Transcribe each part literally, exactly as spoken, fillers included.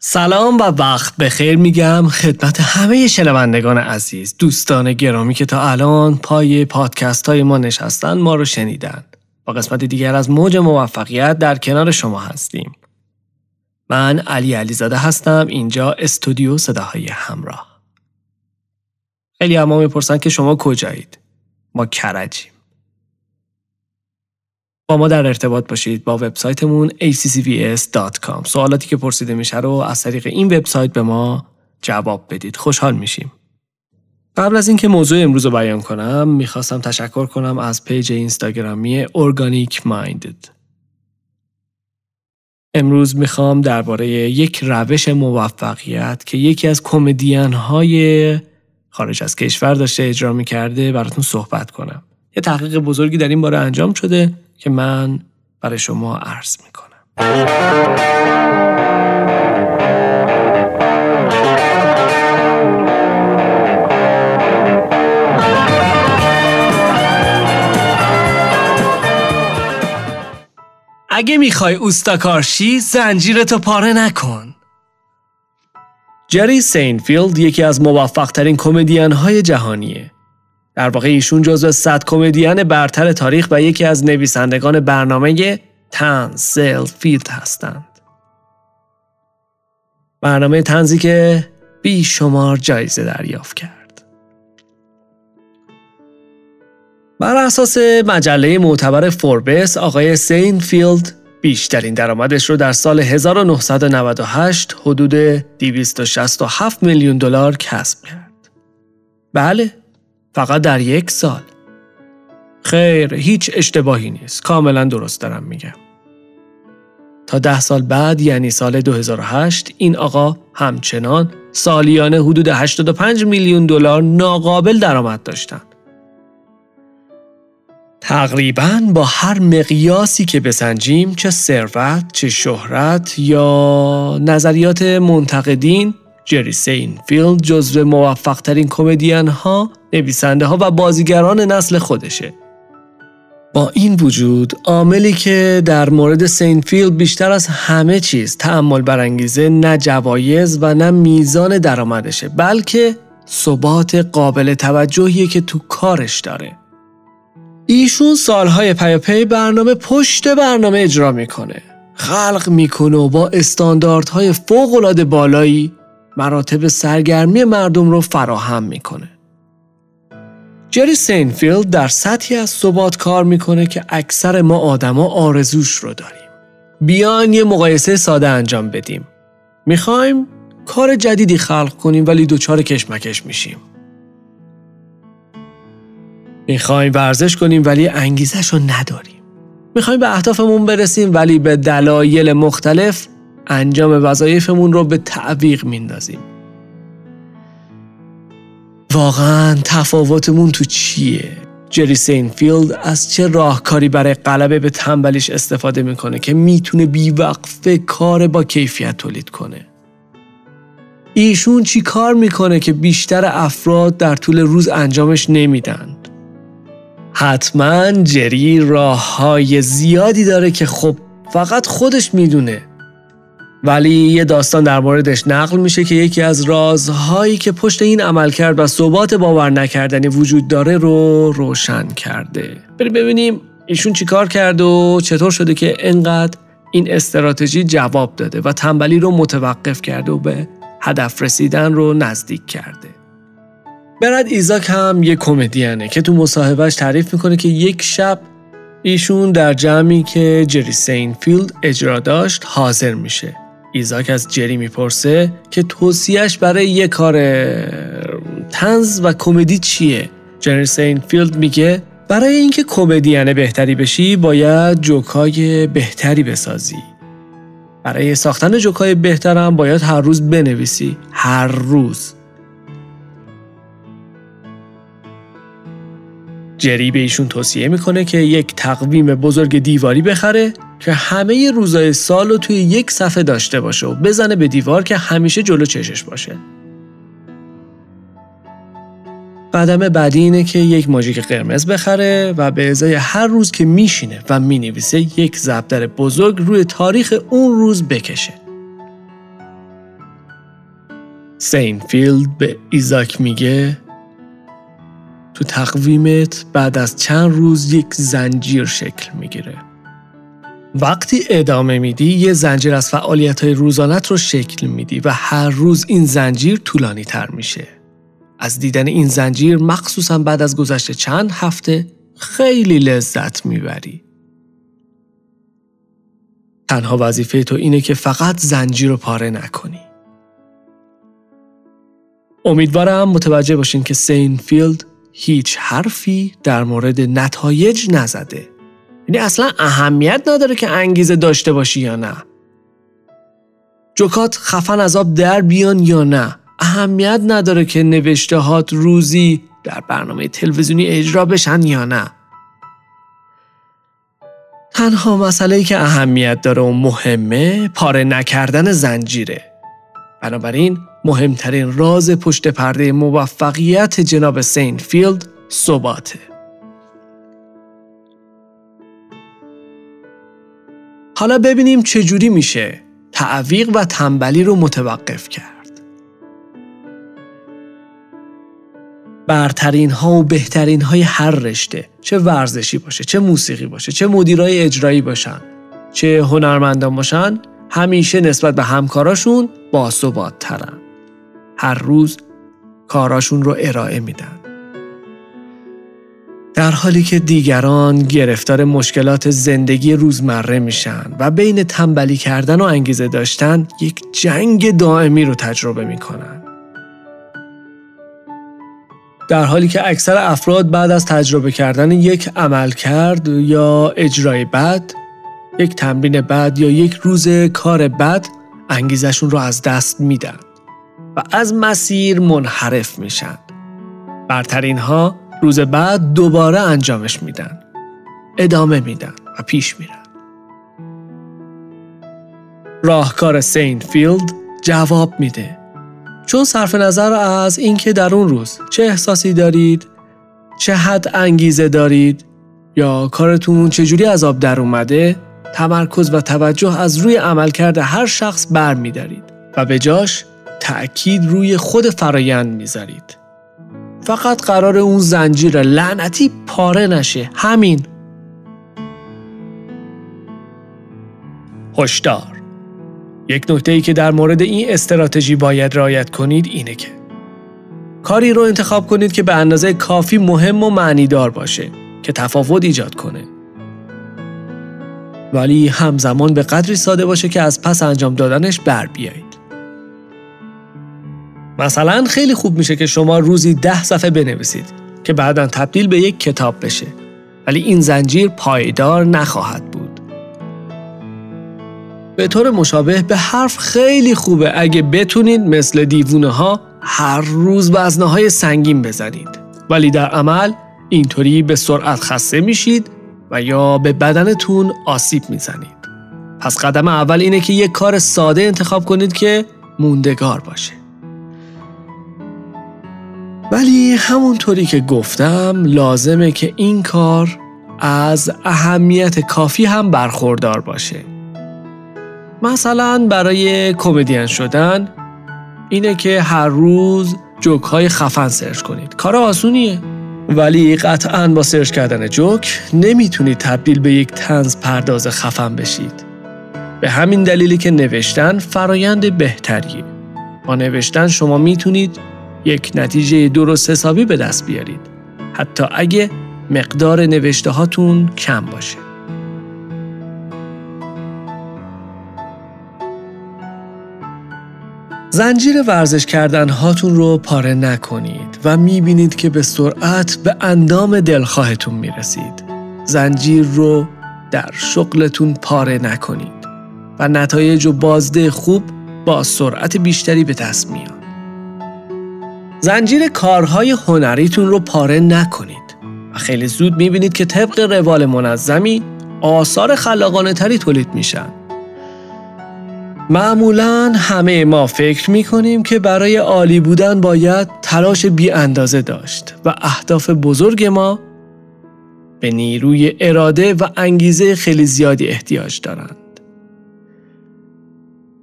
سلام و وقت بخیر میگم خدمت همه شنوندگان عزیز، دوستان گرامی که تا الان پای پادکست های ما نشستن، ما رو شنیدن. با قسمت دیگر از موج موفقیت در کنار شما هستیم. من علی علیزاده هستم، اینجا استودیو صداهای همراه. خیلی همه میپرسن که شما کجایید؟ ما کرجیم. با ما در ارتباط باشید با وبسایتمون ای سی سی وی اس دات کام. سوالاتی که پرسیده میشه رو از طریق این وبسایت به ما جواب بدید، خوشحال میشیم. قبل از اینکه موضوع امروز رو بیان کنم، میخواستم تشکر کنم از پیج اینستاگرامی Organic Minded. امروز میخوام درباره یک روش موفقیت که یکی از کمدین های خارج از کشور داشته اجرا میکرده براتون صحبت کنم. یه تحقیق بزرگی در این باره انجام شده که من برای شما عرض میکنم. اگه میخوای اوستاکارشی، زنجیرتو پاره نکن. جری سینفیلد یکی از موفق ترین کمدین های جهانیه. در واقع ایشون جزو صد کمدین برتر تاریخ و یکی از نویسندگان برنامه طنز سینفیلد هستند. برنامه طنزی که بیشمار جایزه دریافت کرد. بر اساس مجله معتبر فوربس، آقای سینفیلد بیشترین درآمدش رو در سال هزار و نهصد و نود و هشت حدود دویست و شصت و هفت میلیون دلار کسب کرد. بله، فقط در یک سال. خیر، هیچ اشتباهی نیست. کاملا درست دارم میگم. تا ده سال بعد، یعنی سال دو هزار و هشت، این آقا همچنان سالیانه حدود هشتاد و پنج میلیون دلار ناقابل درآمد داشتن. تقریباً با هر مقیاسی که بسنجیم، چه ثروت، چه شهرت یا نظریات منتقدین، جری سینفیلد جزو موفق ترین کمدین ها، نویسنده ها و بازیگران نسل خودشه. با این وجود، عاملی که در مورد سینفیلد بیشتر از همه چیز تأمل برانگیزه، نه جوایز و نه میزان درآمدشه، بلکه ثبات قابل توجهیه که تو کارش داره. ایشون سالهای پیاپی برنامه پشت برنامه اجرا میکنه، خلق میکنه و با استانداردهای فوق‌العاده بالایی مراتب سرگرمی مردم رو فراهم میکنه. جری سینفیلد در سطحی از ثبات کار میکنه که اکثر ما آدما آرزوش رو داریم. بیان یه مقایسه ساده انجام بدیم. میخوایم کار جدیدی خلق کنیم ولی دوچار کشمکش میشیم. میخوایم ورزش کنیم ولی انگیزش رو نداریم. میخوایم به اهدافمون برسیم ولی به دلایل مختلف انجام وظایفمون رو به تعویق میندازیم. واقعاً تفاوتمون تو چیه؟ جری سینفیلد از چه راهکاری برای غلبه به تنبلیش استفاده میکنه که میتونه بیوقفه کار با کیفیت تولید کنه؟ ایشون چی کار میکنه که بیشتر افراد در طول روز انجامش نمیدن؟ حتماً جری راه‌های زیادی داره که خب فقط خودش میدونه. ولی یه داستان در موردش نقل میشه که یکی از رازهایی که پشت این عملکرد و ثبات باور نکردنی وجود داره رو روشن کرده. بریم ببینیم ایشون چی کار کرد و چطور شده که انقدر این استراتژی جواب داده و تنبلی رو متوقف کرده و به هدف رسیدن رو نزدیک کرده. براد ایزاک هم یه کمدینه که تو مصاحبهش تعریف میکنه که یک شب ایشون در جمعی که جری سینفیلد اجرا داشت حاضر میشه. ایزاک از جری میپرسه که توصیهش برای یه کار طنز و کمدی چیه؟ جری سینفیلد میگه برای اینکه کمدین بهتری بشی باید جوکای بهتری بسازی. برای ساختن جوکای بهترم باید هر روز بنویسی، هر روز. جری به ایشون توصیه میکنه که یک تقویم بزرگ دیواری بخره که همه روزای سال رو توی یک صفحه داشته باشه و بزنه به دیوار که همیشه جلو چشش باشه. قدم بعدی اینه که یک ماژیک قرمز بخره و به ازای هر روز که میشینه و مینویسه یک ضربدر بزرگ روی تاریخ اون روز بکشه. سینفیلد به ایزاک میگه تو تقویمت بعد از چند روز یک زنجیر شکل میگیره. وقتی ادامه میدی یه زنجیر از فعالیت‌های روزانت رو شکل میدی و هر روز این زنجیر طولانی تر میشه. از دیدن این زنجیر مخصوصاً بعد از گذشت چند هفته خیلی لذت میبری. تنها وظیفه تو اینه که فقط زنجیر رو پاره نکنی. امیدوارم متوجه باشین که سینفیلد هیچ حرفی در مورد نتایج نزده. یعنی اصلا اهمیت نداره که انگیزه داشته باشی یا نه. جوکات خفن از آب در بیان یا نه. اهمیت نداره که نوشتهات روزی در برنامه تلویزیونی اجرا بشن یا نه. تنها مسئله‌ای که اهمیت داره و مهمه پاره نکردن زنجیره. بنابراین مهمترین راز پشت پرده موفقیت جناب سینفیلد ثباته. حالا ببینیم چجوری میشه تعویق و تنبلی رو متوقف کرد. برترین ها و بهترین های هر رشته، چه ورزشی باشه، چه موسیقی باشه، چه مدیرای اجرایی باشن، چه هنرمندان باشن، همیشه نسبت به همکاراشون باثبات ترن. هر روز کاراشون رو ارائه میدن. در حالی که دیگران گرفتار مشکلات زندگی روزمره میشن و بین تنبلی کردن و انگیزه داشتن یک جنگ دائمی رو تجربه میکنن. در حالی که اکثر افراد بعد از تجربه کردن یک عملکرد یا اجرای بد، یک تمرین بد یا یک روز کار بد انگیزشون رو از دست میدن و از مسیر منحرف میشن. برترین ها روز بعد دوباره انجامش میدن، ادامه میدن و پیش میرن. راهکار سینفیلد جواب میده، چون صرف نظر از اینکه در اون روز چه احساسی دارید، چه حد انگیزه دارید یا کارتون چجوری از آب در اومده، تمرکز و توجه از روی عملکرد هر شخص بر میدارید و به جاش تأکید روی خود فرایند میذارید. فقط قرار اون زنجیر لعنتی پاره نشه، همین. هشدار: یک نکته‌ای که در مورد این استراتژی باید رعایت کنید اینه که کاری رو انتخاب کنید که به اندازه کافی مهم و معنیدار باشه که تفاوت ایجاد کنه، ولی همزمان به قدری ساده باشه که از پس انجام دادنش بر بیایید. مثلا خیلی خوب میشه که شما روزی ده صفحه بنویسید که بعداً تبدیل به یک کتاب بشه، ولی این زنجیر پایدار نخواهد بود. به طور مشابه به حرف خیلی خوبه اگه بتونید مثل دیوونه ها هر روز وزنه‌های سنگین بزنید، ولی در عمل اینطوری به سرعت خسته میشید و یا به بدنتون آسیب میزنید. پس قدم اول اینه که یک کار ساده انتخاب کنید که موندگار باشه. ولی همونطوری که گفتم لازمه که این کار از اهمیت کافی هم برخوردار باشه. مثلا برای کمدین شدن اینه که هر روز جوک‌های خفن سرچ کنید. کار آسونیه، ولی قطعاً با سرچ کردن جوک نمیتونید تبدیل به یک طنز پرداز خفن بشید. به همین دلیلی که نوشتن فرایند بهتریه. با نوشتن شما میتونید یک نتیجه درست حسابی به دست بیارید، حتی اگه مقدار نوشته هاتون کم باشه. زنجیر ورزش کردن هاتون رو پاره نکنید و میبینید که به سرعت به اندام دلخواهتون میرسید. زنجیر رو در شغلتون پاره نکنید و نتایج و بازده خوب با سرعت بیشتری به دست میاد. زنجیر کارهای هنریتون رو پاره نکنید و خیلی زود میبینید که طبق روال منظمی آثار خلاقانه تری تولید میشن. معمولاً همه ما فکر می‌کنیم که برای عالی بودن باید تلاش بی اندازه داشت و اهداف بزرگ ما به نیروی اراده و انگیزه خیلی زیادی احتیاج دارند.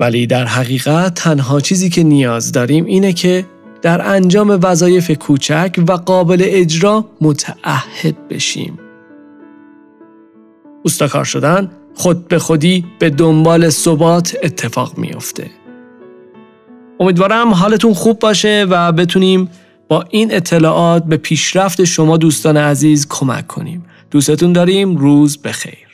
ولی در حقیقت تنها چیزی که نیاز داریم اینه که در انجام وظایف کوچک و قابل اجرا متعهد بشیم. اوستاکار شدن خود به خودی به دنبال ثبات اتفاق میفته. امیدوارم حالتون خوب باشه و بتونیم با این اطلاعات به پیشرفت شما دوستان عزیز کمک کنیم. دوستتون داریم. روز بخیر.